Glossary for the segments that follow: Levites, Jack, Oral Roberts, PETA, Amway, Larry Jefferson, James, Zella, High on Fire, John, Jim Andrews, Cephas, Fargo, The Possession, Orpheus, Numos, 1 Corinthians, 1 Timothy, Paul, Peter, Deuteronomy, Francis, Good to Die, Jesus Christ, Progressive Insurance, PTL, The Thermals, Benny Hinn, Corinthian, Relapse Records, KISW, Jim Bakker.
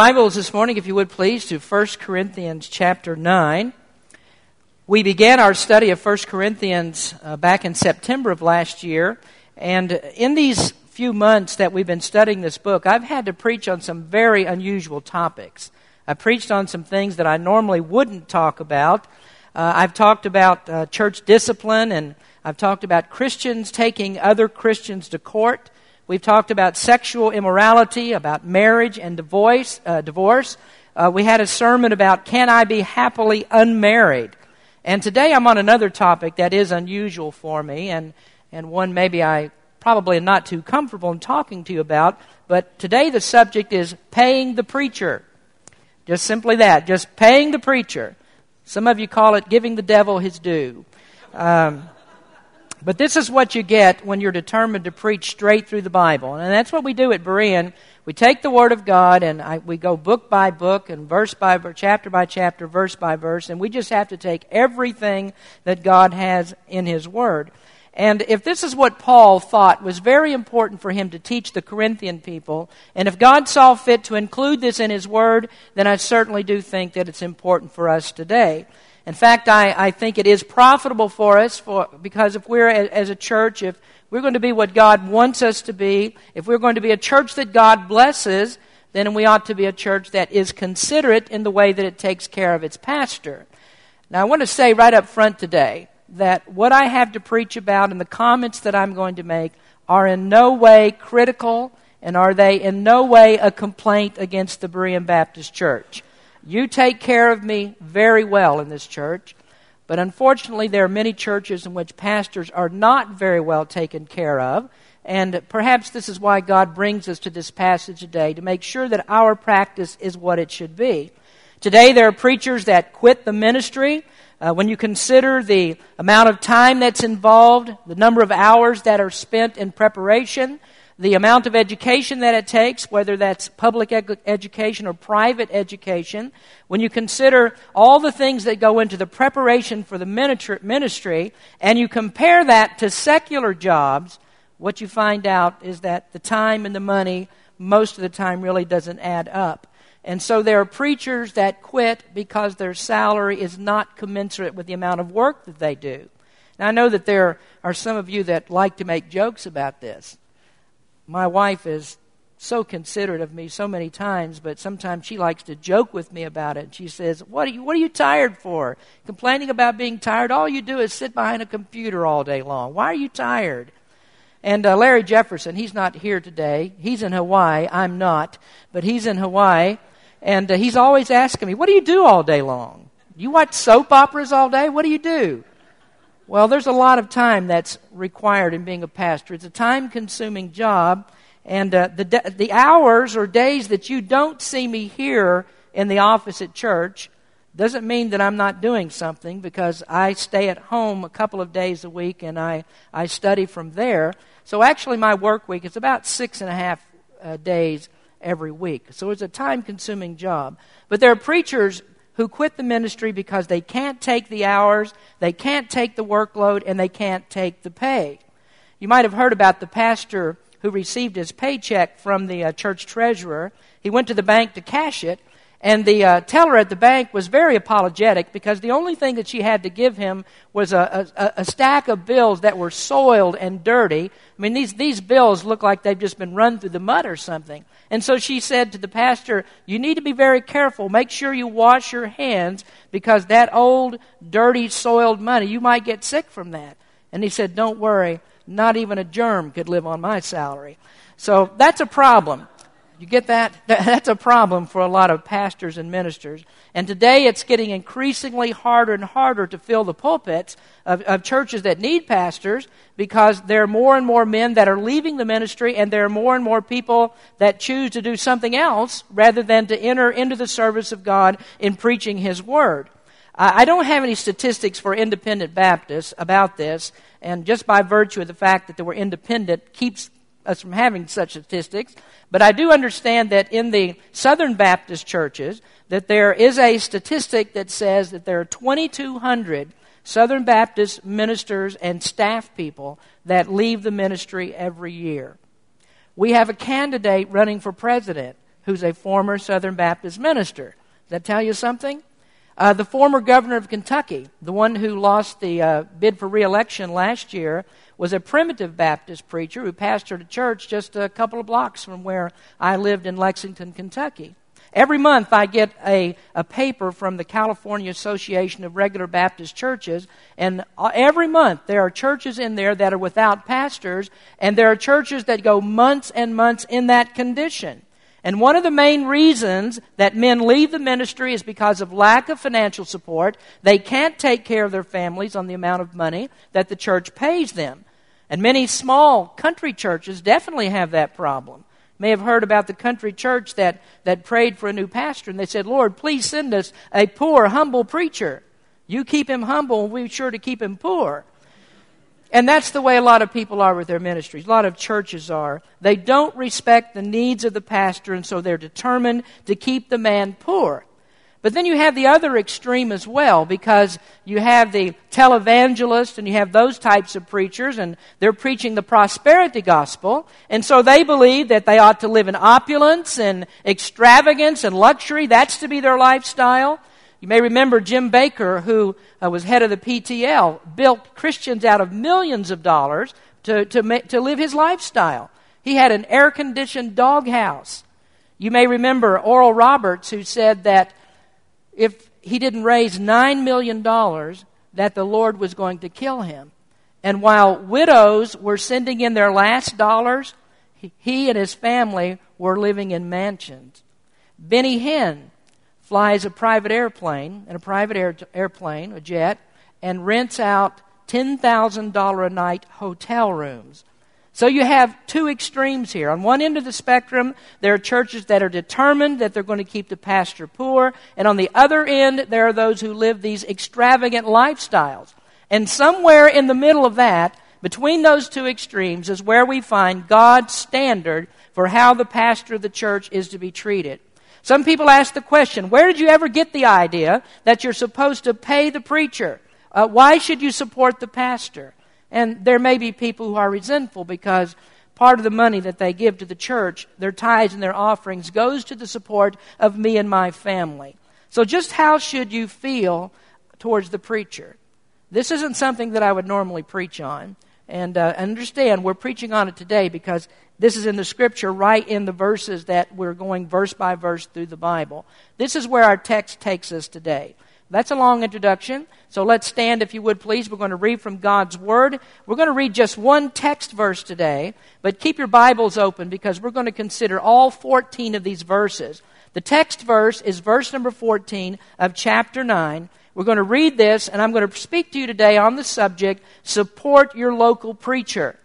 Bibles this morning, if you would please, to 1 Corinthians chapter 9. We began our study of 1 Corinthians back in September of last year, and in these few months that we've been studying this book, I've had to preach on some very unusual topics. I preached on some things that I normally wouldn't talk about. I've talked about church discipline, and I've talked about Christians taking other Christians to court. We've talked about sexual immorality, about marriage and divorce. We had a sermon about, can I be happily unmarried? And today I'm on another topic that is unusual for me, and one maybe I probably am not too comfortable in talking to you about. But today the subject is paying the preacher. Just simply that, just paying the preacher. Some of you call it giving the devil his due. But this is what you get when you're determined to preach straight through the Bible. And that's what we do at Berean. We take the Word of God and we go book by book and verse by verse, chapter by chapter, verse by verse. And we just have to take everything that God has in His Word. And if this is what Paul thought was very important for him to teach the Corinthian people, and if God saw fit to include this in His Word, then I certainly do think that it's important for us today. In fact, I think it is profitable for us because if we're, as a church, if we're going to be what God wants us to be, if we're going to be a church that God blesses, then we ought to be a church that is considerate in the way that it takes care of its pastor. Now, I want to say right up front today that what I have to preach about and the comments that I'm going to make are in no way critical, and are they in no way a complaint against the Berean Baptist Church. You take care of me very well in this church, but unfortunately there are many churches in which pastors are not very well taken care of, and perhaps this is why God brings us to this passage today, to make sure that our practice is what it should be. Today there are preachers that quit the ministry. When you consider the amount of time that's involved, the number of hours that are spent in preparation, the amount of education that it takes, whether that's public education or private education, when you consider all the things that go into the preparation for the ministry, and you compare that to secular jobs, what you find out is that the time and the money most of the time really doesn't add up. And so there are preachers that quit because their salary is not commensurate with the amount of work that they do. Now, I know that there are some of you that like to make jokes about this. My wife is so considerate of me so many times, but sometimes she likes to joke with me about it. She says, what are you tired for? Complaining about being tired? All you do is sit behind a computer all day long. Why are you tired? And Larry Jefferson, he's not here today. He's in Hawaii. I'm not, but he's in Hawaii. And he's always asking me, what do you do all day long? You watch soap operas all day? What do you do? Well, there's a lot of time that's required in being a pastor. It's a time-consuming job, and the hours or days that you don't see me here in the office at church doesn't mean that I'm not doing something, because I stay at home a couple of days a week, and I study from there. So actually my work week is about 6.5 days every week. So it's a time-consuming job. But there are preachers who quit the ministry because they can't take the hours, they can't take the workload, and they can't take the pay. You might have heard about the pastor who received his paycheck from the church treasurer. He went to the bank to cash it, and the teller at the bank was very apologetic because the only thing that she had to give him was a stack of bills that were soiled and dirty. I mean, these bills look like they've just been run through the mud or something. And so she said to the pastor, you need to be very careful. Make sure you wash your hands, because that old, dirty, soiled money, you might get sick from that. And he said, don't worry, not even a germ could live on my salary. So that's a problem. You get that? That's a problem for a lot of pastors and ministers. And today it's getting increasingly harder and harder to fill the pulpits of churches that need pastors, because there are more and more men that are leaving the ministry, and there are more and more people that choose to do something else rather than to enter into the service of God in preaching His Word. I don't have any statistics for independent Baptists about this, and just by virtue of the fact that they were independent keeps us from having such statistics, but I do understand that in the Southern Baptist churches that there is a statistic that says that there are 2,200 Southern Baptist ministers and staff people that leave the ministry every year. We have a candidate running for president who's a former Southern Baptist minister. Does that tell you something? The former governor of Kentucky, the one who lost the bid for re-election last year, was a primitive Baptist preacher who pastored a church just a couple of blocks from where I lived in Lexington, Kentucky. Every month I get a paper from the California Association of Regular Baptist Churches, and every month there are churches in there that are without pastors, and there are churches that go months and months in that condition. And one of the main reasons that men leave the ministry is because of lack of financial support. They can't take care of their families on the amount of money that the church pays them. And many small country churches definitely have that problem. You may have heard about the country church that prayed for a new pastor, and they said, "Lord, please send us a poor, humble preacher. You keep him humble, we're sure to keep him poor." And that's the way a lot of people are with their ministries. A lot of churches are. They don't respect the needs of the pastor, and so they're determined to keep the man poor. But then you have the other extreme as well, because you have the televangelists and you have those types of preachers, and they're preaching the prosperity gospel, and so they believe that they ought to live in opulence and extravagance and luxury. That's to be their lifestyle. You may remember Jim Bakker, who was head of the PTL, built Christians out of millions of dollars to live his lifestyle. He had an air-conditioned doghouse. You may remember Oral Roberts, who said that if he didn't raise $9 million, that the Lord was going to kill him. And while widows were sending in their last dollars, he and his family were living in mansions. Benny Hinn flies a private airplane, a jet, and rents out $10,000 a night hotel rooms. So you have two extremes here. On one end of the spectrum, there are churches that are determined that they're going to keep the pastor poor, and on the other end, there are those who live these extravagant lifestyles. And somewhere in the middle of that, between those two extremes, is where we find God's standard for how the pastor of the church is to be treated. Some people ask the question, where did you ever get the idea that you're supposed to pay the preacher? Why should you support the pastor? And there may be people who are resentful because part of the money that they give to the church, their tithes and their offerings, goes to the support of me and my family. So just how should you feel towards the preacher? This isn't something that I would normally preach on. And understand, we're preaching on it today because this is in the Scripture, right in the verses that we're going verse by verse through the Bible. This is where our text takes us today. That's a long introduction, so let's stand if you would please. We're going to read from God's Word. We're going to read just one text verse today, but keep your Bibles open because we're going to consider all 14 of these verses. The text verse is verse number 14 of chapter 9. We're going to read this, and I'm going to speak to you today on the subject, support your local preacher.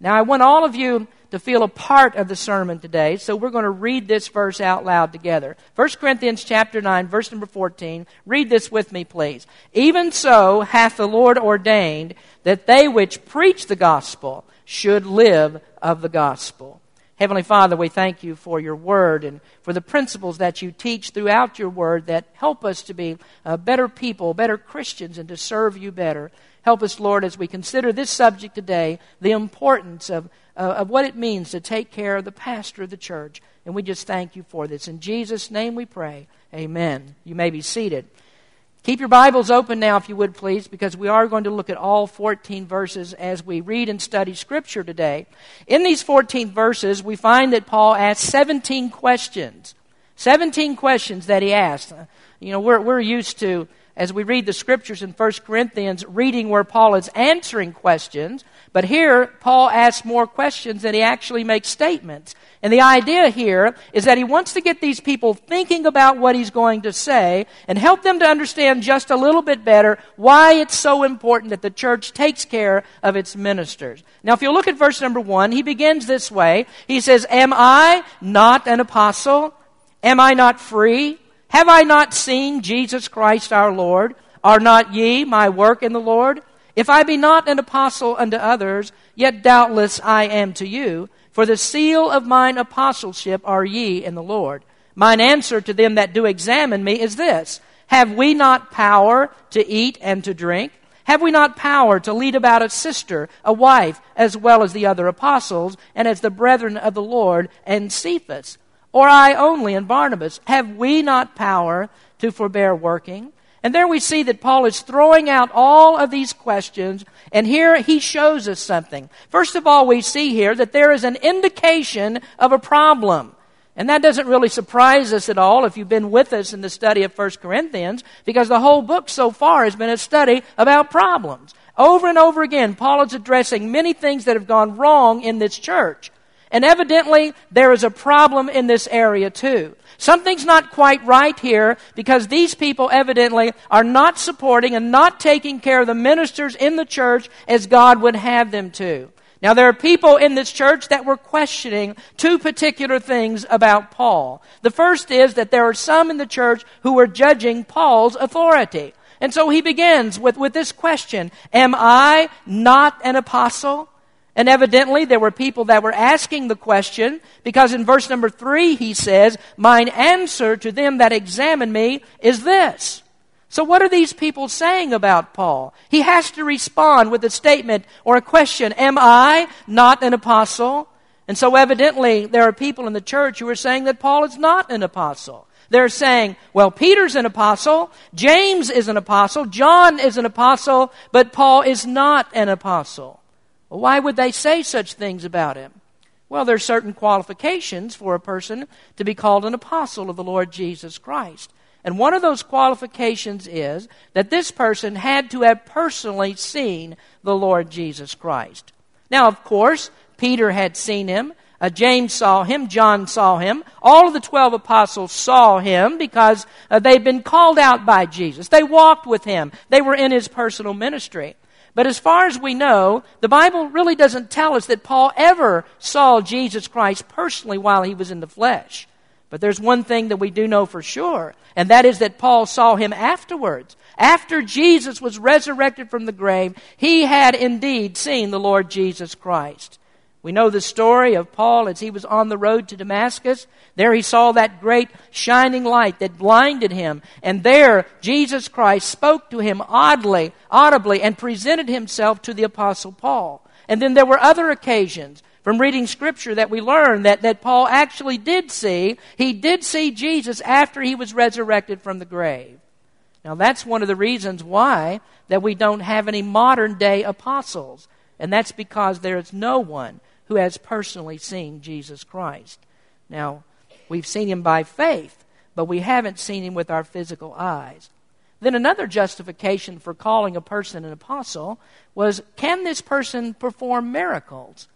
Now, I want all of you to feel a part of the sermon today, so we're going to read this verse out loud together. 1 Corinthians chapter 9, verse number 14. Read this with me, please. "Even so hath the Lord ordained that they which preach the gospel should live of the gospel." Heavenly Father, we thank you for your word and for the principles that you teach throughout your word that help us to be better people, better Christians, and to serve you better. Help us, Lord, as we consider this subject today, the importance of what it means to take care of the pastor of the church. And we just thank you for this. In Jesus' name we pray. Amen. You may be seated. Keep your Bibles open now, if you would, please, because we are going to look at all 14 verses as we read and study Scripture today. In these 14 verses, we find that Paul asks 17 questions. 17 questions that he asks. You know, we're used to, as we read the Scriptures in 1 Corinthians, reading where Paul is answering questions. But here, Paul asks more questions than he actually makes statements. And the idea here is that he wants to get these people thinking about what he's going to say and help them to understand just a little bit better why it's so important that the church takes care of its ministers. Now, if you look at verse number 1, he begins this way. He says, "Am I not an apostle? Am I not free? Have I not seen Jesus Christ our Lord? Are not ye my work in the Lord? If I be not an apostle unto others, yet doubtless I am to you. For the seal of mine apostleship are ye in the Lord. Mine answer to them that do examine me is this: Have we not power to eat and to drink? Have we not power to lead about a sister, a wife, as well as the other apostles, and as the brethren of the Lord and Cephas? or I only and Barnabas, have we not power to forbear working? And there we see that Paul is throwing out all of these questions, and here he shows us something. First of all, we see here that there is an indication of a problem. And that doesn't really surprise us at all if you've been with us in the study of 1 Corinthians, because the whole book so far has been a study about problems. Over and over again, Paul is addressing many things that have gone wrong in this church. And evidently, there is a problem in this area too. Something's not quite right here because these people evidently are not supporting and not taking care of the ministers in the church as God would have them to. Now, there are people in this church that were questioning two particular things about Paul. The first is that there are some in the church who were judging Paul's authority. And so he begins with this question, am I not an apostle? And evidently there were people that were asking the question because in verse number 3 he says, mine answer to them that examine me is this. So what are these people saying about Paul? He has to respond with a statement or a question, am I not an apostle? And so evidently there are people in the church who are saying that Paul is not an apostle. They're saying, well, Peter's an apostle, James is an apostle, John is an apostle, but Paul is not an apostle. Why would they say such things about him? Well, there are certain qualifications for a person to be called an apostle of the Lord Jesus Christ. And one of those qualifications is that this person had to have personally seen the Lord Jesus Christ. Now, of course, Peter had seen him. James saw him. John saw him. All of the 12 apostles saw him because they'd been called out by Jesus. They walked with him. They were in his personal ministry. But as far as we know, the Bible really doesn't tell us that Paul ever saw Jesus Christ personally while he was in the flesh. But there's one thing that we do know for sure, and that is that Paul saw him afterwards. After Jesus was resurrected from the grave, he had indeed seen the Lord Jesus Christ. We know the story of Paul as he was on the road to Damascus. There he saw that great shining light that blinded him. And there Jesus Christ spoke to him audibly, and presented himself to the Apostle Paul. And then there were other occasions from reading Scripture that we learn that Paul actually did see. He did see Jesus after he was resurrected from the grave. Now that's one of the reasons why that we don't have any modern day apostles. And that's because there is no one who has personally seen Jesus Christ. Now, we've seen him by faith, but we haven't seen him with our physical eyes. Then another justification for calling a person an apostle was, can this person perform miracles?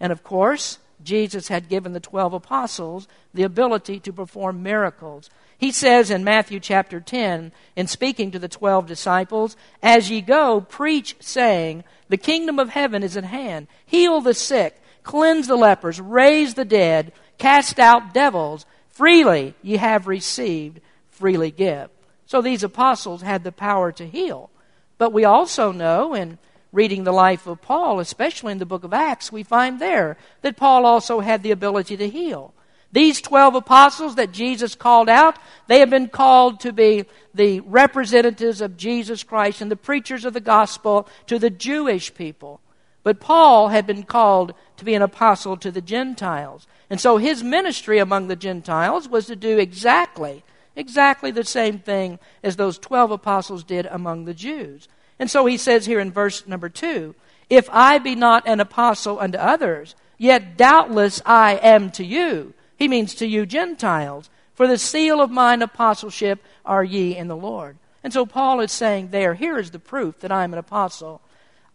And of course, Jesus had given the 12 apostles the ability to perform miracles. He says in Matthew chapter 10, in speaking to the 12 disciples, as ye go, preach, saying, the kingdom of heaven is at hand. Heal the sick, cleanse the lepers, raise the dead, cast out devils. Freely ye have received, freely give. So these apostles had the power to heal. But we also know, in reading the life of Paul, especially in the book of Acts, we find there that Paul also had the ability to heal. These 12 apostles that Jesus called out, they have been called to be the representatives of Jesus Christ and the preachers of the gospel to the Jewish people. But Paul had been called to be an apostle to the Gentiles. And so his ministry among the Gentiles was to do exactly the same thing as those 12 apostles did among the Jews. And so he says here in verse number 2, if I be not an apostle unto others, yet doubtless I am to you. He means to you Gentiles, for the seal of mine apostleship are ye in the Lord. And so Paul is saying there, here is the proof that I'm an apostle.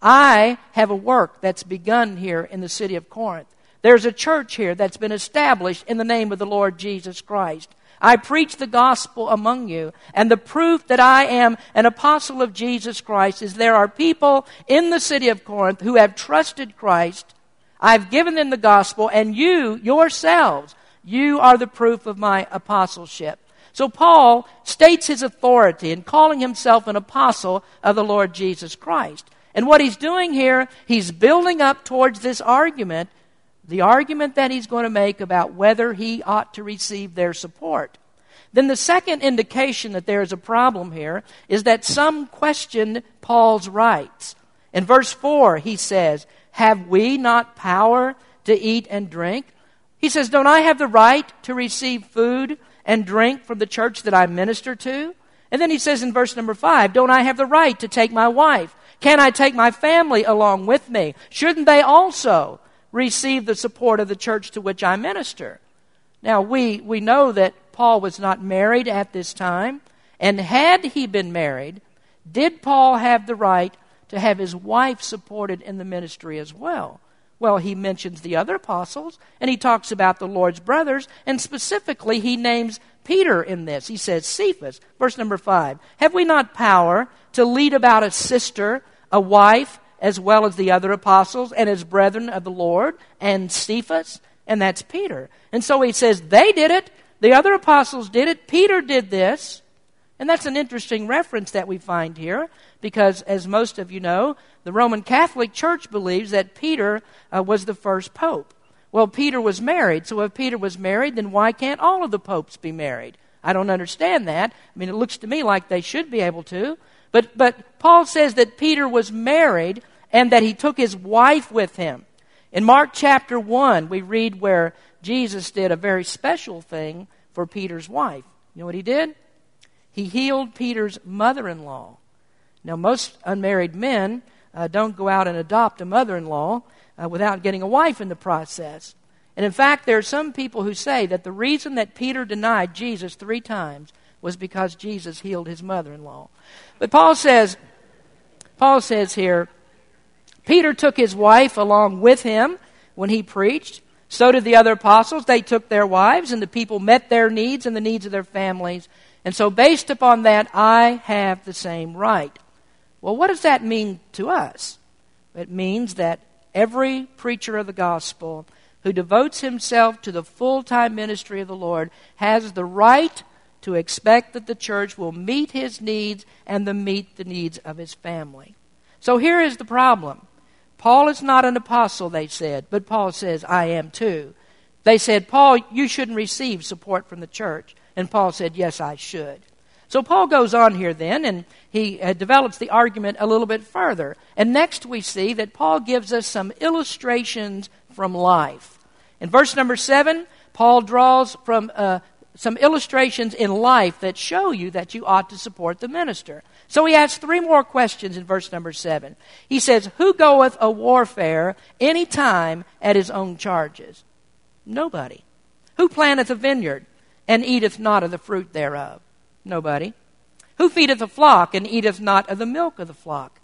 I have a work that's begun here in the city of Corinth. There's a church here that's been established in the name of the Lord Jesus Christ. I preach the gospel among you, and the proof that I am an apostle of Jesus Christ is there are people in the city of Corinth who have trusted Christ. I've given them the gospel, and you yourselves, you are the proof of my apostleship. So Paul states his authority in calling himself an apostle of the Lord Jesus Christ. And what he's doing here, he's building up towards this argument, the argument that he's going to make about whether he ought to receive their support. Then the second indication that there is a problem here is that some questioned Paul's rights. In verse 4, he says, have we not power to eat and drink? He says, don't I have the right to receive food and drink from the church that I minister to? And then he says in verse number 5, don't I have the right to take my wife? Can I take my family along with me? Shouldn't they also receive the support of the church to which I minister? Now, we know that Paul was not married at this time. And had he been married, did Paul have the right to have his wife supported in the ministry as well? Well, he mentions the other apostles, and he talks about the Lord's brothers, and specifically he names Peter in this. He says, Cephas, verse number 5, have we not power to lead about a sister, a wife, as well as the other apostles, and as brethren of the Lord, and Cephas? And that's Peter. And so he says, they did it, the other apostles did it, Peter did this. And that's an interesting reference that we find here because, as most of you know, the Roman Catholic Church believes that Peter was the first pope. Well, Peter was married, so if Peter was married, then why can't all of the popes be married? I don't understand that. I mean, it looks to me like they should be able to. But Paul says that Peter was married and that he took his wife with him. In Mark chapter 1, we read where Jesus did a very special thing for Peter's wife. You know what he did? He healed Peter's mother-in-law. Now, most unmarried men don't go out and adopt a mother-in-law without getting a wife in the process. And in fact, there are some people who say that the reason that Peter denied Jesus 3 times was because Jesus healed his mother-in-law. But Paul says here, Peter took his wife along with him when he preached. So did the other apostles. They took their wives, and the people met their needs and the needs of their families. And so based upon that, I have the same right. Well, what does that mean to us? It means that every preacher of the gospel who devotes himself to the full-time ministry of the Lord has the right to expect that the church will meet his needs and meet the needs of his family. So here is the problem. Paul is not an apostle, they said, but Paul says, I am too. They said, Paul, you shouldn't receive support from the church. And Paul said, yes, I should. So Paul goes on here then, and he develops the argument a little bit further. And next we see that Paul gives us some illustrations from life. In verse number 7, Paul draws from some illustrations in life that show you that you ought to support the minister. So he asks 3 more questions in verse number 7. He says, who goeth a warfare any time at his own charges? Nobody. Who planteth a vineyard and eateth not of the fruit thereof? Nobody. Who feedeth a flock and eateth not of the milk of the flock?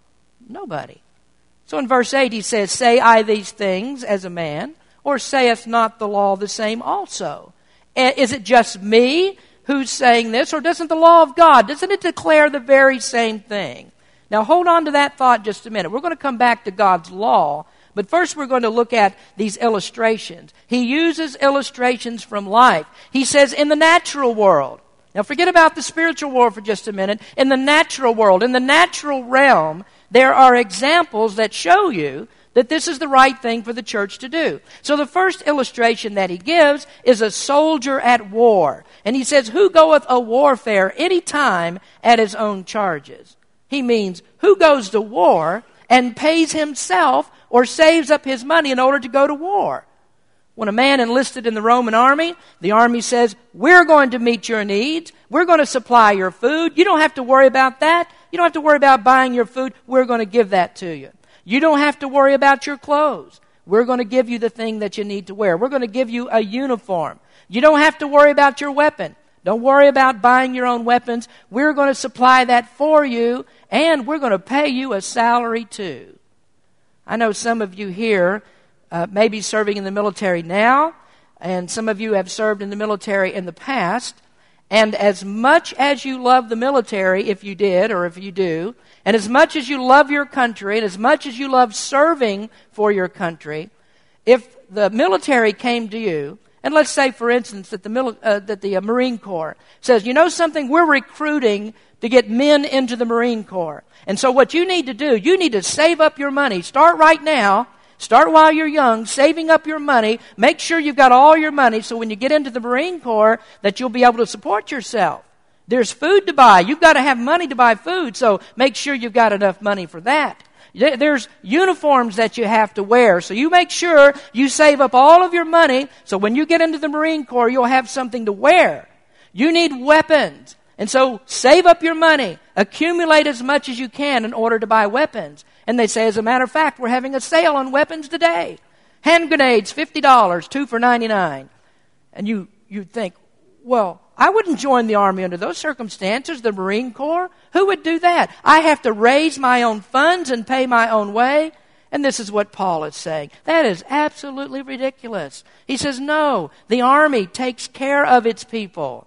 Nobody. So in verse 8 he says, say I these things as a man, or saith not the law the same also? Is it just me who's saying this, or doesn't the law of God, doesn't it declare the very same thing? Now hold on to that thought just a minute. We're going to come back to God's law, but first we're going to look at these illustrations. He uses illustrations from life. He says in the natural world. Now forget about the spiritual world for just a minute. In the natural world, in the natural realm, there are examples that show you that this is the right thing for the church to do. So the first illustration that he gives is a soldier at war. And he says, who goeth a warfare any time at his own charges? He means, who goes to war and pays himself or saves up his money in order to go to war? When a man enlisted in the Roman army, the army says, we're going to meet your needs. We're going to supply your food. You don't have to worry about that. You don't have to worry about buying your food. We're going to give that to you. You don't have to worry about your clothes. We're going to give you the thing that you need to wear. We're going to give you a uniform. You don't have to worry about your weapon. Don't worry about buying your own weapons. We're going to supply that for you, and we're going to pay you a salary too. I know some of you here may be serving in the military now, and some of you have served in the military in the past. And as much as you love the military, if you did or if you do, and as much as you love your country, and as much as you love serving for your country, if the military came to you, and let's say, for instance, that the Marine Corps says, you know something, we're recruiting to get men into the Marine Corps. And so what you need to do, you need to save up your money. Start right now. Start while you're young, saving up your money. Make sure you've got all your money so when you get into the Marine Corps that you'll be able to support yourself. There's food to buy. You've got to have money to buy food, so make sure you've got enough money for that. There's uniforms that you have to wear. So you make sure you save up all of your money so when you get into the Marine Corps, you'll have something to wear. You need weapons. And so save up your money. Accumulate as much as you can in order to buy weapons. And they say, as a matter of fact, we're having a sale on weapons today. Hand grenades, $50, 2 for $99. And you think, well, I wouldn't join the Army under those circumstances, the Marine Corps. Who would do that? I have to raise my own funds and pay my own way. And this is what Paul is saying. That is absolutely ridiculous. He says, no, the Army takes care of its people.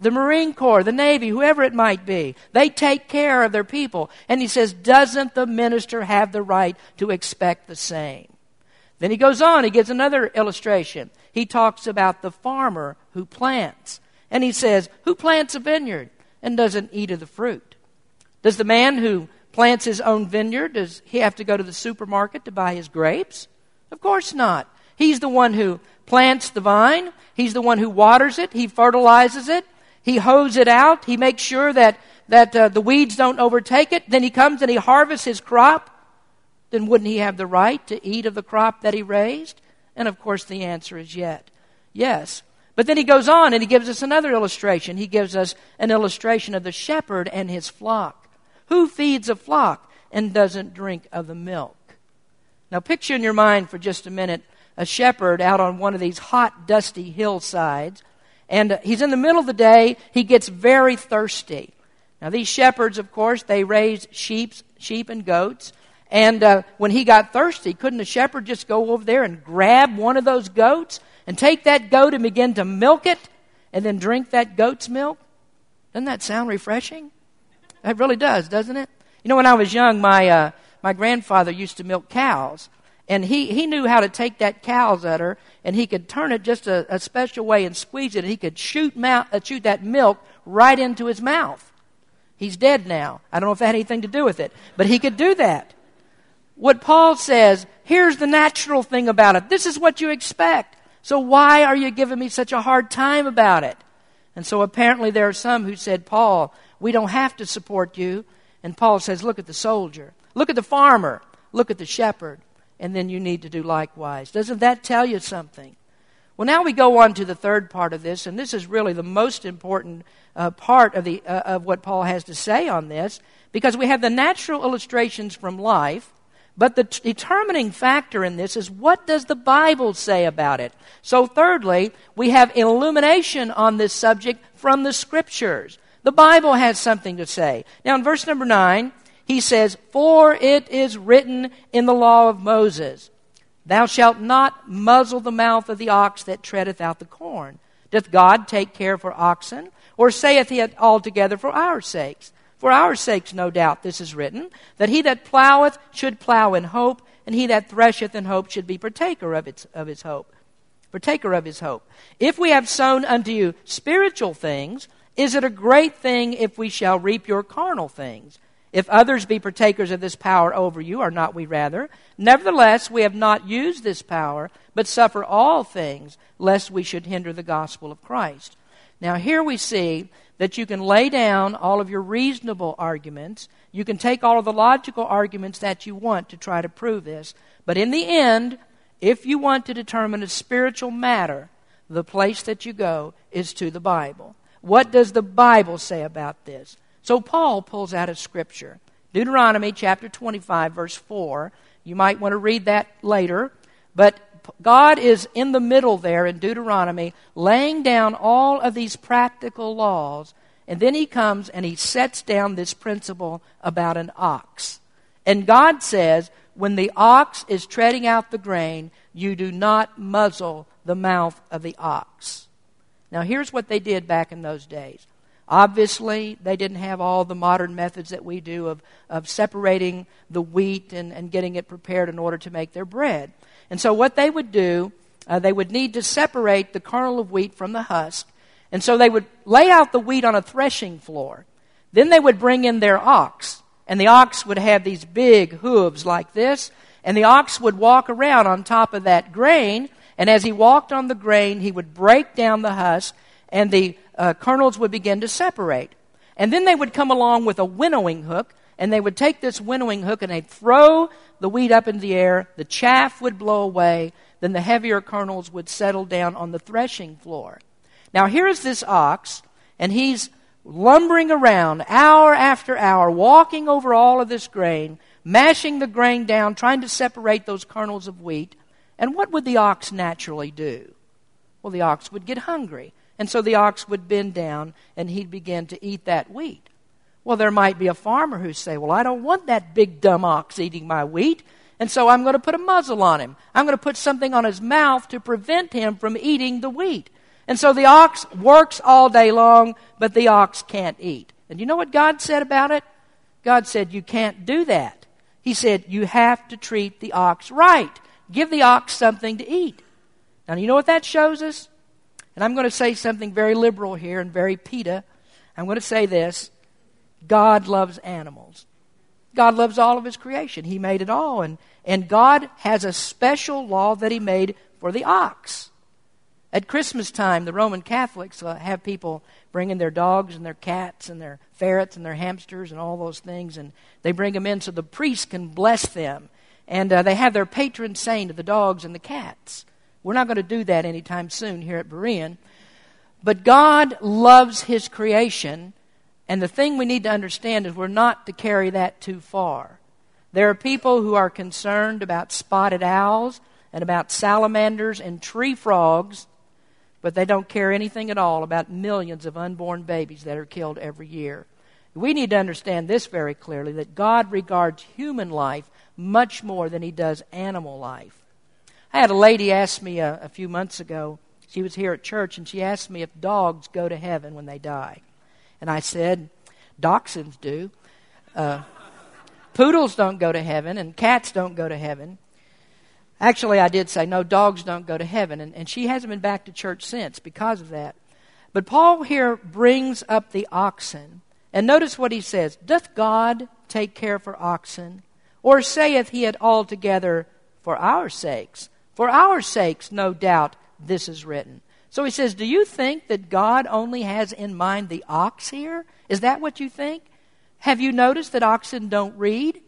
The Marine Corps, the Navy, whoever it might be, they take care of their people. And he says, doesn't the minister have the right to expect the same? Then he goes on, he gives another illustration. He talks about the farmer who plants. And he says, who plants a vineyard and doesn't eat of the fruit? Does the man who plants his own vineyard, does he have to go to the supermarket to buy his grapes? Of course not. He's the one who plants the vine. He's the one who waters it. He fertilizes it. He hoes it out. He makes sure that the weeds don't overtake it. Then he comes and he harvests his crop. Then wouldn't he have the right to eat of the crop that he raised? And of course the answer is yes. But then he goes on and he gives us another illustration. He gives us an illustration of the shepherd and his flock. Who feeds a flock and doesn't drink of the milk? Now picture in your mind for just a minute a shepherd out on one of these hot, dusty hillsides. And he's in the middle of the day. He gets very thirsty. Now these shepherds, of course, they raised sheep and goats. And when he got thirsty, couldn't the shepherd just go over there and grab one of those goats and take that goat and begin to milk it and then drink that goat's milk? Doesn't that sound refreshing? It really does, doesn't it? You know, when I was young, my grandfather used to milk cows. And he knew how to take that cow's udder and he could turn it just a special way and squeeze it. And he could shoot that milk right into his mouth. He's dead now. I don't know if that had anything to do with it. But he could do that. What Paul says, here's the natural thing about it. This is what you expect. So why are you giving me such a hard time about it? And so apparently there are some who said, Paul, we don't have to support you. And Paul says, look at the soldier. Look at the farmer. Look at the shepherd. And then you need to do likewise. Doesn't that tell you something? Well, now we go on to the third part of this. And this is really the most important part of what Paul has to say on this. Because we have the natural illustrations from life. But the determining factor in this is what does the Bible say about it? So thirdly, we have illumination on this subject from the Scriptures. The Bible has something to say. Now in verse number 9, he says, for it is written in the law of Moses, thou shalt not muzzle the mouth of the ox that treadeth out the corn. Doth God take care for oxen? Or saith he it altogether for our sakes? For our sakes, no doubt, this is written, that he that ploweth should plow in hope, and he that thresheth in hope should be partaker of his hope. Partaker of his hope. If we have sown unto you spiritual things, is it a great thing if we shall reap your carnal things? If others be partakers of this power over you, are not we rather? Nevertheless, we have not used this power, but suffer all things, lest we should hinder the gospel of Christ. Now here we see that you can lay down all of your reasonable arguments. You can take all of the logical arguments that you want to try to prove this. But in the end, if you want to determine a spiritual matter, the place that you go is to the Bible. What does the Bible say about this? So Paul pulls out a scripture. Deuteronomy chapter 25, verse 4. You might want to read that later. But God is in the middle there in Deuteronomy, laying down all of these practical laws. And then he comes and he sets down this principle about an ox. And God says, when the ox is treading out the grain, you do not muzzle the mouth of the ox. Now here's what they did back in those days. Obviously, they didn't have all the modern methods that we do of separating the wheat and getting it prepared in order to make their bread. And so what they would do, they would need to separate the kernel of wheat from the husk. And so they would lay out the wheat on a threshing floor. Then they would bring in their ox. And the ox would have these big hooves like this. And the ox would walk around on top of that grain. And as he walked on the grain, he would break down the husk. And the kernels would begin to separate. And then they would come along with a winnowing hook. and they would take this winnowing hook and they'd throw the wheat up into the air, the chaff would blow away, then the heavier kernels would settle down on the threshing floor. Now here's this ox, and he's lumbering around hour after hour, walking over all of this grain, mashing the grain down, trying to separate those kernels of wheat. And what would the ox naturally do? Well, the ox would get hungry. And so the ox would bend down and he'd begin to eat that wheat. Well, there might be a farmer who'd say, well, I don't want that big dumb ox eating my wheat, and so I'm going to put a muzzle on him. I'm going to put something on his mouth to prevent him from eating the wheat. And so the ox works all day long, but the ox can't eat. And you know what God said about it? God said, you can't do that. He said, you have to treat the ox right. Give the ox something to eat. Now, you know what that shows us? And I'm going to say something very liberal here and very PETA. I'm going to say this. God loves animals. God loves all of his creation. He made it all. And God has a special law that he made for the ox. At Christmas time, the Roman Catholics have people bring in their dogs and their cats and their ferrets and their hamsters and all those things. And they bring them in so the priest can bless them. And they have their patron saint of the dogs and the cats. We're not going to do that anytime soon here at Berean. But God loves his creation. And the thing we need to understand is we're not to carry that too far. There are people who are concerned about spotted owls and about salamanders and tree frogs, but they don't care anything at all about millions of unborn babies that are killed every year. We need to understand this very clearly, that God regards human life much more than he does animal life. I had a lady ask me a few months ago, she was here at church, and she asked me if dogs go to heaven when they die. And I said, dachshunds do. Poodles don't go to heaven, and cats don't go to heaven. Actually, I did say, no, dogs don't go to heaven. And she hasn't been back to church since because of that. But Paul here brings up the oxen. And notice what he says. Doth God take care for oxen? Or saith he it altogether for our sakes? For our sakes, no doubt, this is written. So he says, do you think that God only has in mind the ox here? Is that what you think? Have you noticed that oxen don't read?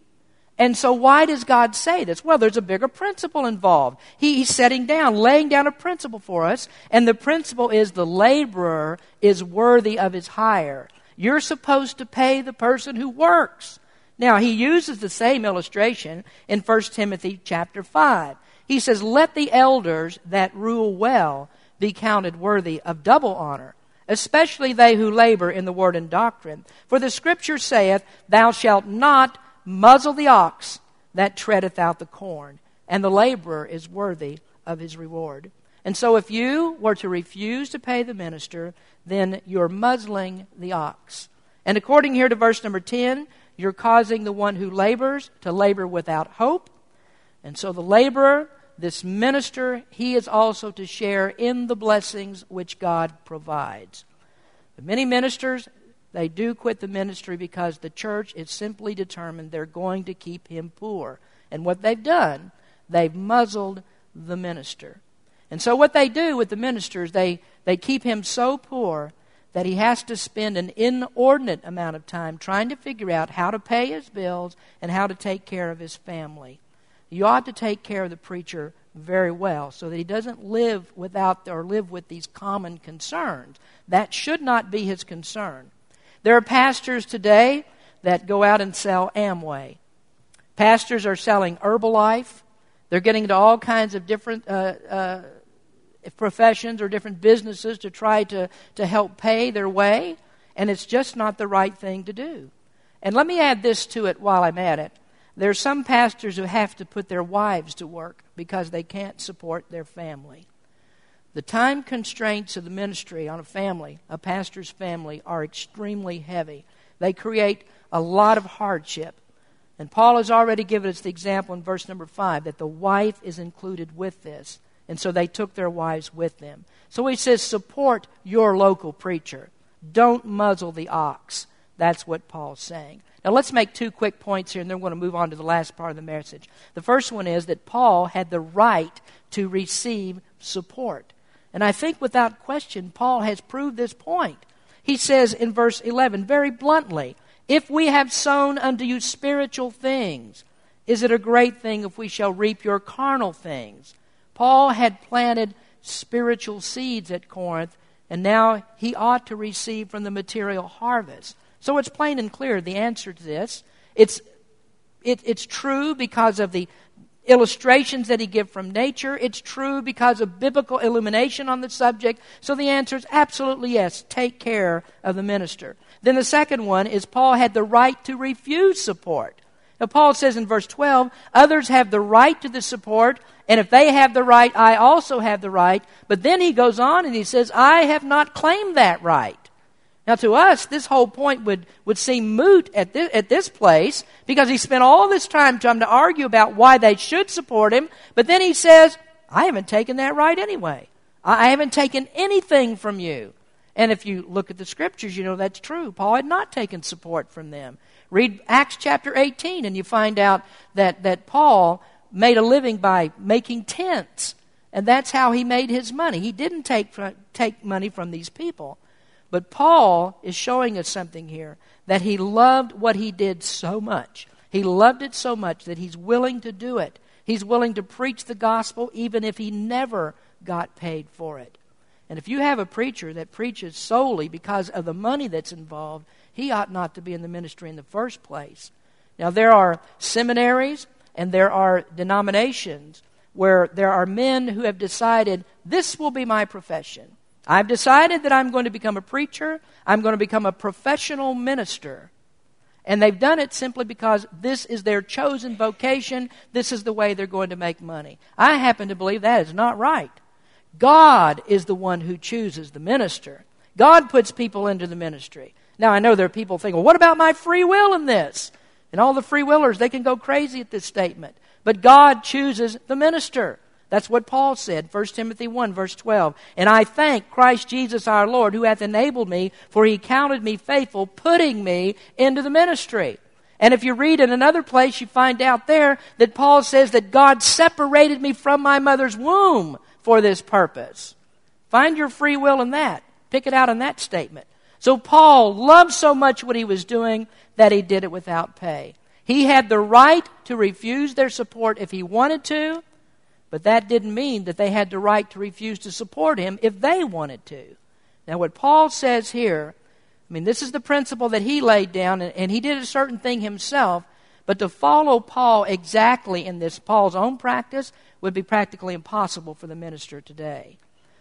And so why does God say this? Well, there's a bigger principle involved. He's setting down, laying down a principle for us. And the principle is the laborer is worthy of his hire. You're supposed to pay the person who works. Now, he uses the same illustration in 1 Timothy chapter 5. He says, let the elders that rule well be counted worthy of double honor, especially they who labor in the word and doctrine. For the scripture saith, thou shalt not muzzle the ox that treadeth out the corn, and the laborer is worthy of his reward. And so if you were to refuse to pay the minister, then you're muzzling the ox. And according here to verse number 10, you're causing the one who labors to labor without hope. And so the laborer, this minister, he is also to share in the blessings which God provides. But many ministers, they do quit the ministry because the church is simply determined they're going to keep him poor. And what they've done, they've muzzled the minister. And so what they do with the minister is they keep him so poor that he has to spend an inordinate amount of time trying to figure out how to pay his bills and how to take care of his family. You ought to take care of the preacher very well so that he doesn't live without or live with these common concerns. That should not be his concern. There are pastors today that go out and sell Amway. Pastors are selling Herbalife. They're getting into all kinds of different professions or different businesses to try to help pay their way, and it's just not the right thing to do. And let me add this to it while I'm at it. There are some pastors who have to put their wives to work because they can't support their family. The time constraints of the ministry on a family, a pastor's family, are extremely heavy. They create a lot of hardship. And Paul has already given us the example in verse number 5 that the wife is included with this. And so they took their wives with them. So he says, support your local preacher. Don't muzzle the ox. That's what Paul's saying. Now let's make two quick points here, and then we're going to move on to the last part of the message. The first one is that Paul had the right to receive support. And I think without question, Paul has proved this point. He says in verse 11, very bluntly, If we have sown unto you spiritual things, is it a great thing if we shall reap your carnal things? Paul had planted spiritual seeds at Corinth, and now he ought to receive from the material harvest. So it's plain and clear, the answer to this. It's true because of the illustrations that he gives from nature. It's true because of biblical illumination on the subject. So the answer is absolutely yes. Take care of the minister. Then the second one is Paul had the right to refuse support. Now Paul says in verse 12, others have the right to the support, and if they have the right, I also have the right. But then he goes on and he says, I have not claimed that right. Now to us, this whole point would seem moot at this place, because he spent all this time trying to argue about why they should support him, but then he says, I haven't taken that right anyway. I haven't taken anything from you. And if you look at the scriptures, you know that's true. Paul had not taken support from them. Read Acts chapter 18 and you find out that Paul made a living by making tents. And that's how he made his money. He didn't take money from these people. But Paul is showing us something here, that he loved what he did so much. He loved it so much that he's willing to do it. He's willing to preach the gospel even if he never got paid for it. And if you have a preacher that preaches solely because of the money that's involved, he ought not to be in the ministry in the first place. Now, there are seminaries and there are denominations where there are men who have decided, this will be my profession. I've decided that I'm going to become a preacher. I'm going to become a professional minister. And they've done it simply because this is their chosen vocation. This is the way they're going to make money. I happen to believe that is not right. God is the one who chooses the minister. God puts people into the ministry. Now, I know there are people thinking, well, what about my free will in this? And all the free willers, they can go crazy at this statement. But God chooses the minister. That's what Paul said, 1 Timothy 1, verse 12. And I thank Christ Jesus our Lord, who hath enabled me, for he counted me faithful, putting me into the ministry. And if you read in another place, you find out there that Paul says that God separated me from my mother's womb for this purpose. Find your free will in that. Pick it out in that statement. So Paul loved so much what he was doing that he did it without pay. He had the right to refuse their support if he wanted to, but that didn't mean that they had the right to refuse to support him if they wanted to. Now what Paul says here, I mean, this is the principle that he laid down, and he did a certain thing himself, but to follow Paul exactly in this, Paul's own practice, would be practically impossible for the minister today.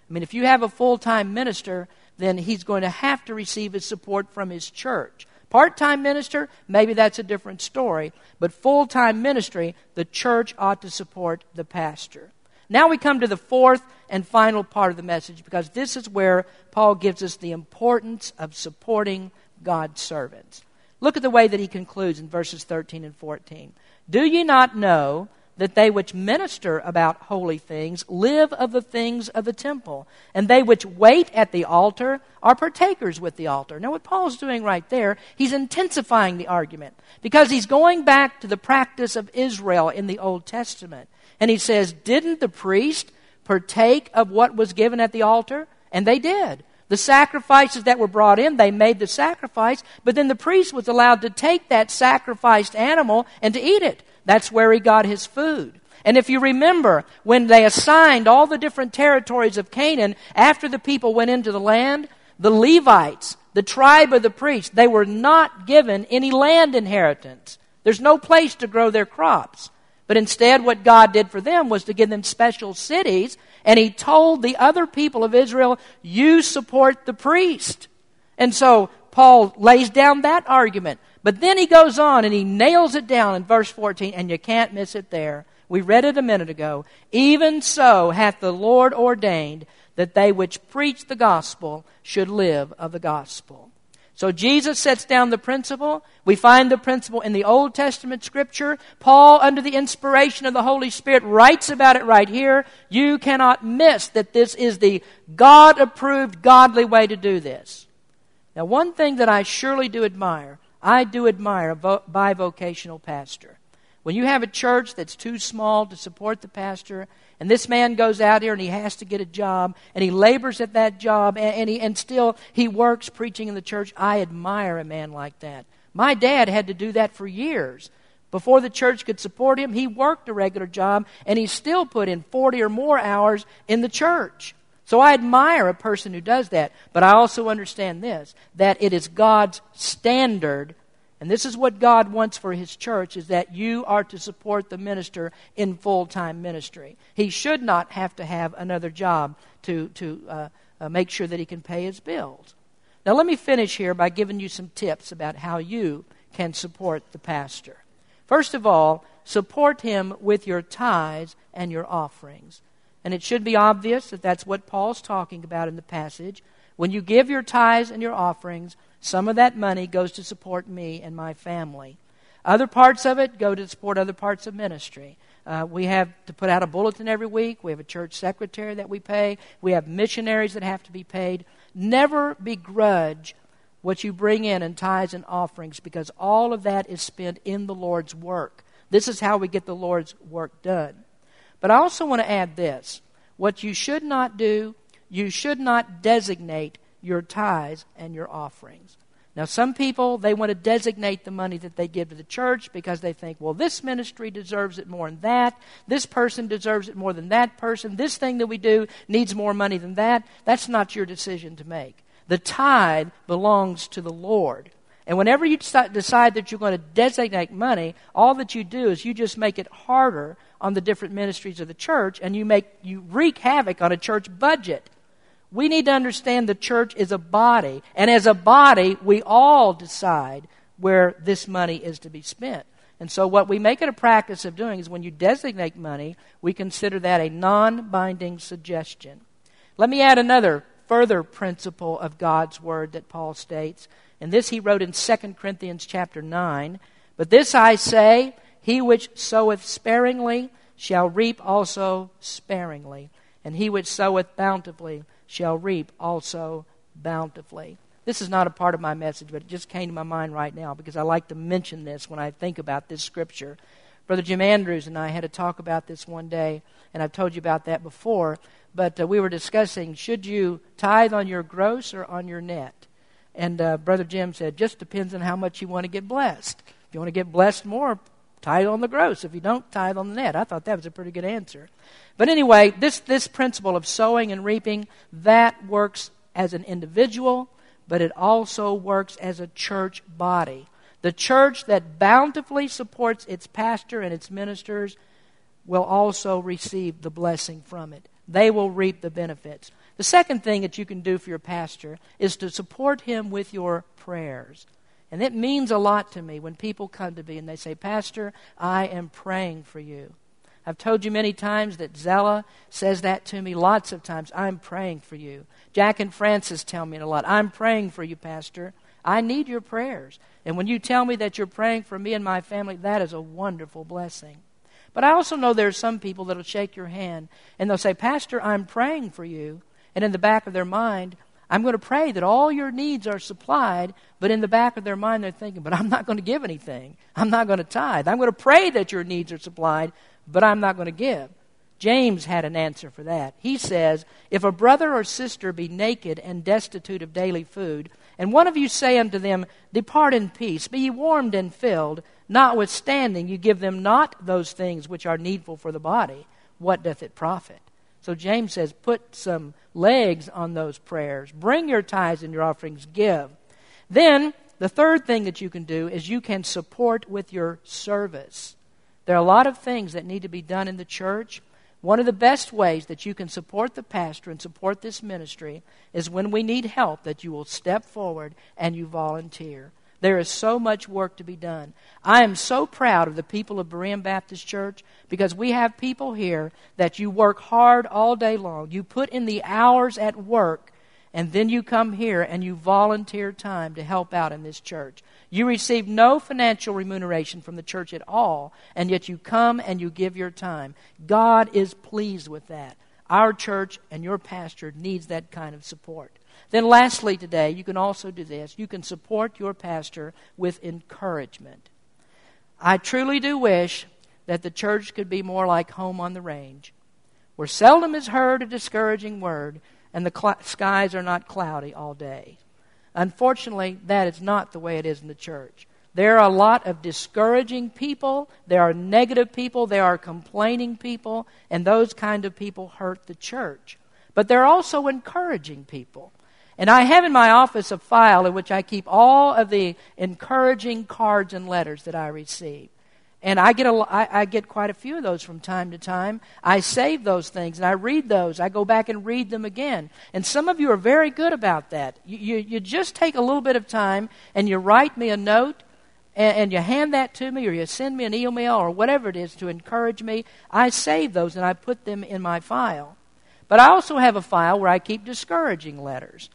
I mean, if you have a full-time minister, then he's going to have to receive his support from his church. Part-time minister, maybe that's a different story, but full-time ministry, the church ought to support the pastor. Now we come to the fourth and final part of the message, because this is where Paul gives us the importance of supporting God's servants. Look at the way that he concludes in verses 13 and 14. Do ye not know that they which minister about holy things live of the things of the temple, and they which wait at the altar are partakers with the altar? Now what Paul's doing right there, he's intensifying the argument, because he's going back to the practice of Israel in the Old Testament. And he says, didn't the priest partake of what was given at the altar? And they did. The sacrifices that were brought in, they made the sacrifice, but then the priest was allowed to take that sacrificed animal and to eat it. That's where he got his food. And if you remember, when they assigned all the different territories of Canaan, after the people went into the land, the Levites, the tribe of the priests, they were not given any land inheritance. There's no place to grow their crops. But instead, what God did for them was to give them special cities, and he told the other people of Israel, you support the priest. And so Paul lays down that argument. But then he goes on and he nails it down in verse 14, and you can't miss it there. We read it a minute ago. Even so hath the Lord ordained that they which preach the gospel should live of the gospel. So Jesus sets down the principle. We find the principle in the Old Testament scripture. Paul, under the inspiration of the Holy Spirit, writes about it right here. You cannot miss that this is the God-approved, godly way to do this. Now, one thing that I surely do admire, I do admire a bivocational pastor. When you have a church that's too small to support the pastor, and this man goes out here and he has to get a job, and he labors at that job, and still he works preaching in the church, I admire a man like that. My dad had to do that for years. Before the church could support him, he worked a regular job, and he still put in 40 or more hours in the church. So I admire a person who does that, but I also understand this, that it is God's standard, and this is what God wants for his church, is that you are to support the minister in full-time ministry. He should not have to have another job to make sure that he can pay his bills. Now let me finish here by giving you some tips about how you can support the pastor. First of all, support him with your tithes and your offerings. And it should be obvious that that's what Paul's talking about in the passage. When you give your tithes and your offerings, some of that money goes to support me and my family. Other parts of it go to support other parts of ministry. We have to put out a bulletin every week. We have a church secretary that we pay. We have missionaries that have to be paid. Never begrudge what you bring in tithes and offerings, because all of that is spent in the Lord's work. This is how we get the Lord's work done. But I also want to add this. What you should not do, you should not designate your tithes and your offerings. Now, some people, they want to designate the money that they give to the church because they think, well, this ministry deserves it more than that. This person deserves it more than that person. This thing that we do needs more money than that. That's not your decision to make. The tithe belongs to the Lord. And whenever you decide that you're going to designate money, all that you do is you just make it harder on the different ministries of the church, and you wreak havoc on a church budget. We need to understand the church is a body, and as a body, we all decide where this money is to be spent. And so what we make it a practice of doing is when you designate money, we consider that a non-binding suggestion. Let me add another further principle of God's word that Paul states. And this he wrote in 2 Corinthians chapter 9. But this I say, he which soweth sparingly shall reap also sparingly. And he which soweth bountifully shall reap also bountifully. This is not a part of my message, but it just came to my mind right now because I like to mention this when I think about this scripture. Brother Jim Andrews and I had a talk about this one day, and I've told you about that before. But we were discussing, should you tithe on your gross or on your net? And Brother Jim said, just depends on how much you want to get blessed. If you want to get blessed more, tithe on the gross. If you don't, tithe on the net. I thought that was a pretty good answer. But anyway, this principle of sowing and reaping, that works as an individual, but it also works as a church body. The church that bountifully supports its pastor and its ministers will also receive the blessing from it. They will reap the benefits. The second thing that you can do for your pastor is to support him with your prayers. And it means a lot to me when people come to me and they say, Pastor, I am praying for you. I've told you many times that Zella says that to me lots of times. I'm praying for you. Jack and Francis tell me it a lot. I'm praying for you, Pastor. I need your prayers. And when you tell me that you're praying for me and my family, that is a wonderful blessing. But I also know there are some people that will shake your hand and they'll say, Pastor, I'm praying for you. And in the back of their mind, I'm going to pray that all your needs are supplied, but in the back of their mind they're thinking, but I'm not going to give anything. I'm not going to tithe. I'm going to pray that your needs are supplied, but I'm not going to give. James had an answer for that. He says, if a brother or sister be naked and destitute of daily food, and one of you say unto them, Depart in peace, be ye warmed and filled, notwithstanding you give them not those things which are needful for the body, what doth it profit? So James says, put some legs on those prayers. Bring your tithes and your offerings. Give. Then, the third thing that you can do is you can support with your service. There are a lot of things that need to be done in the church. One of the best ways that you can support the pastor and support this ministry is when we need help that you will step forward and you volunteer. There is so much work to be done. I am so proud of the people of Berean Baptist Church because we have people here that you work hard all day long. You put in the hours at work, and then you come here and you volunteer time to help out in this church. You receive no financial remuneration from the church at all, and yet you come and you give your time. God is pleased with that. Our church and your pastor needs that kind of support. Then lastly today, you can also do this. You can support your pastor with encouragement. I truly do wish that the church could be more like Home on the Range, where seldom is heard a discouraging word and the skies are not cloudy all day. Unfortunately, that is not the way it is in the church. There are a lot of discouraging people. There are negative people. There are complaining people. And those kind of people hurt the church. But they're also encouraging people. And I have in my office a file in which I keep all of the encouraging cards and letters that I receive. And I get quite a few of those from time to time. I save those things and I read those. I go back and read them again. And some of you are very good about that. You just take a little bit of time and you write me a note and you hand that to me, or you send me an email or whatever it is to encourage me. I save those and I put them in my file. But I also have a file where I keep discouraging letters.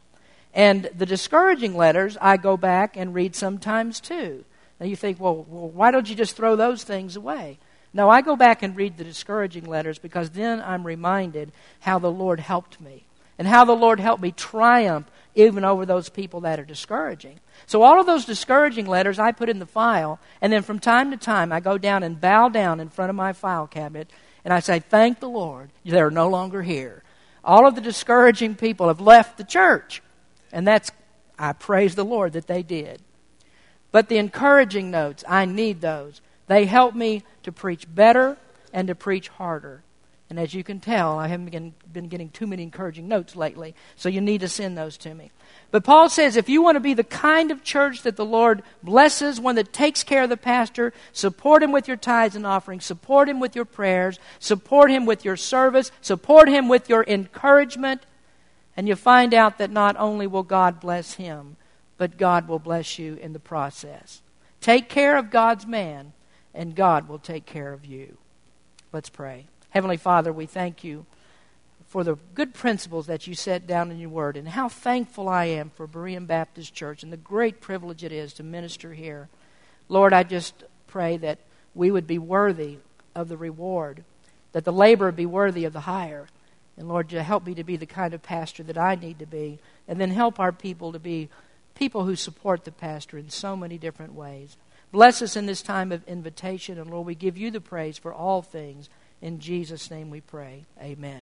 And the discouraging letters I go back and read sometimes too. Now you think, well, why don't you just throw those things away? No, I go back and read the discouraging letters because then I'm reminded how the Lord helped me and how the Lord helped me triumph even over those people that are discouraging. So all of those discouraging letters I put in the file, and then from time to time I go down and bow down in front of my file cabinet and I say, thank the Lord, they're no longer here. All of the discouraging people have left the church. And I praise the Lord that they did. But the encouraging notes, I need those. They help me to preach better and to preach harder. And as you can tell, I haven't been getting too many encouraging notes lately, so you need to send those to me. But Paul says, if you want to be the kind of church that the Lord blesses, one that takes care of the pastor, support him with your tithes and offerings, support him with your prayers, support him with your service, support him with your encouragement. And you find out that not only will God bless him, but God will bless you in the process. Take care of God's man, and God will take care of you. Let's pray. Heavenly Father, we thank you for the good principles that you set down in your word, and how thankful I am for Berean Baptist Church and the great privilege it is to minister here. Lord, I just pray that we would be worthy of the reward, that the labor be worthy of the hire. And Lord, you help me to be the kind of pastor that I need to be. And then help our people to be people who support the pastor in so many different ways. Bless us in this time of invitation. And Lord, we give you the praise for all things. In Jesus' name we pray. Amen.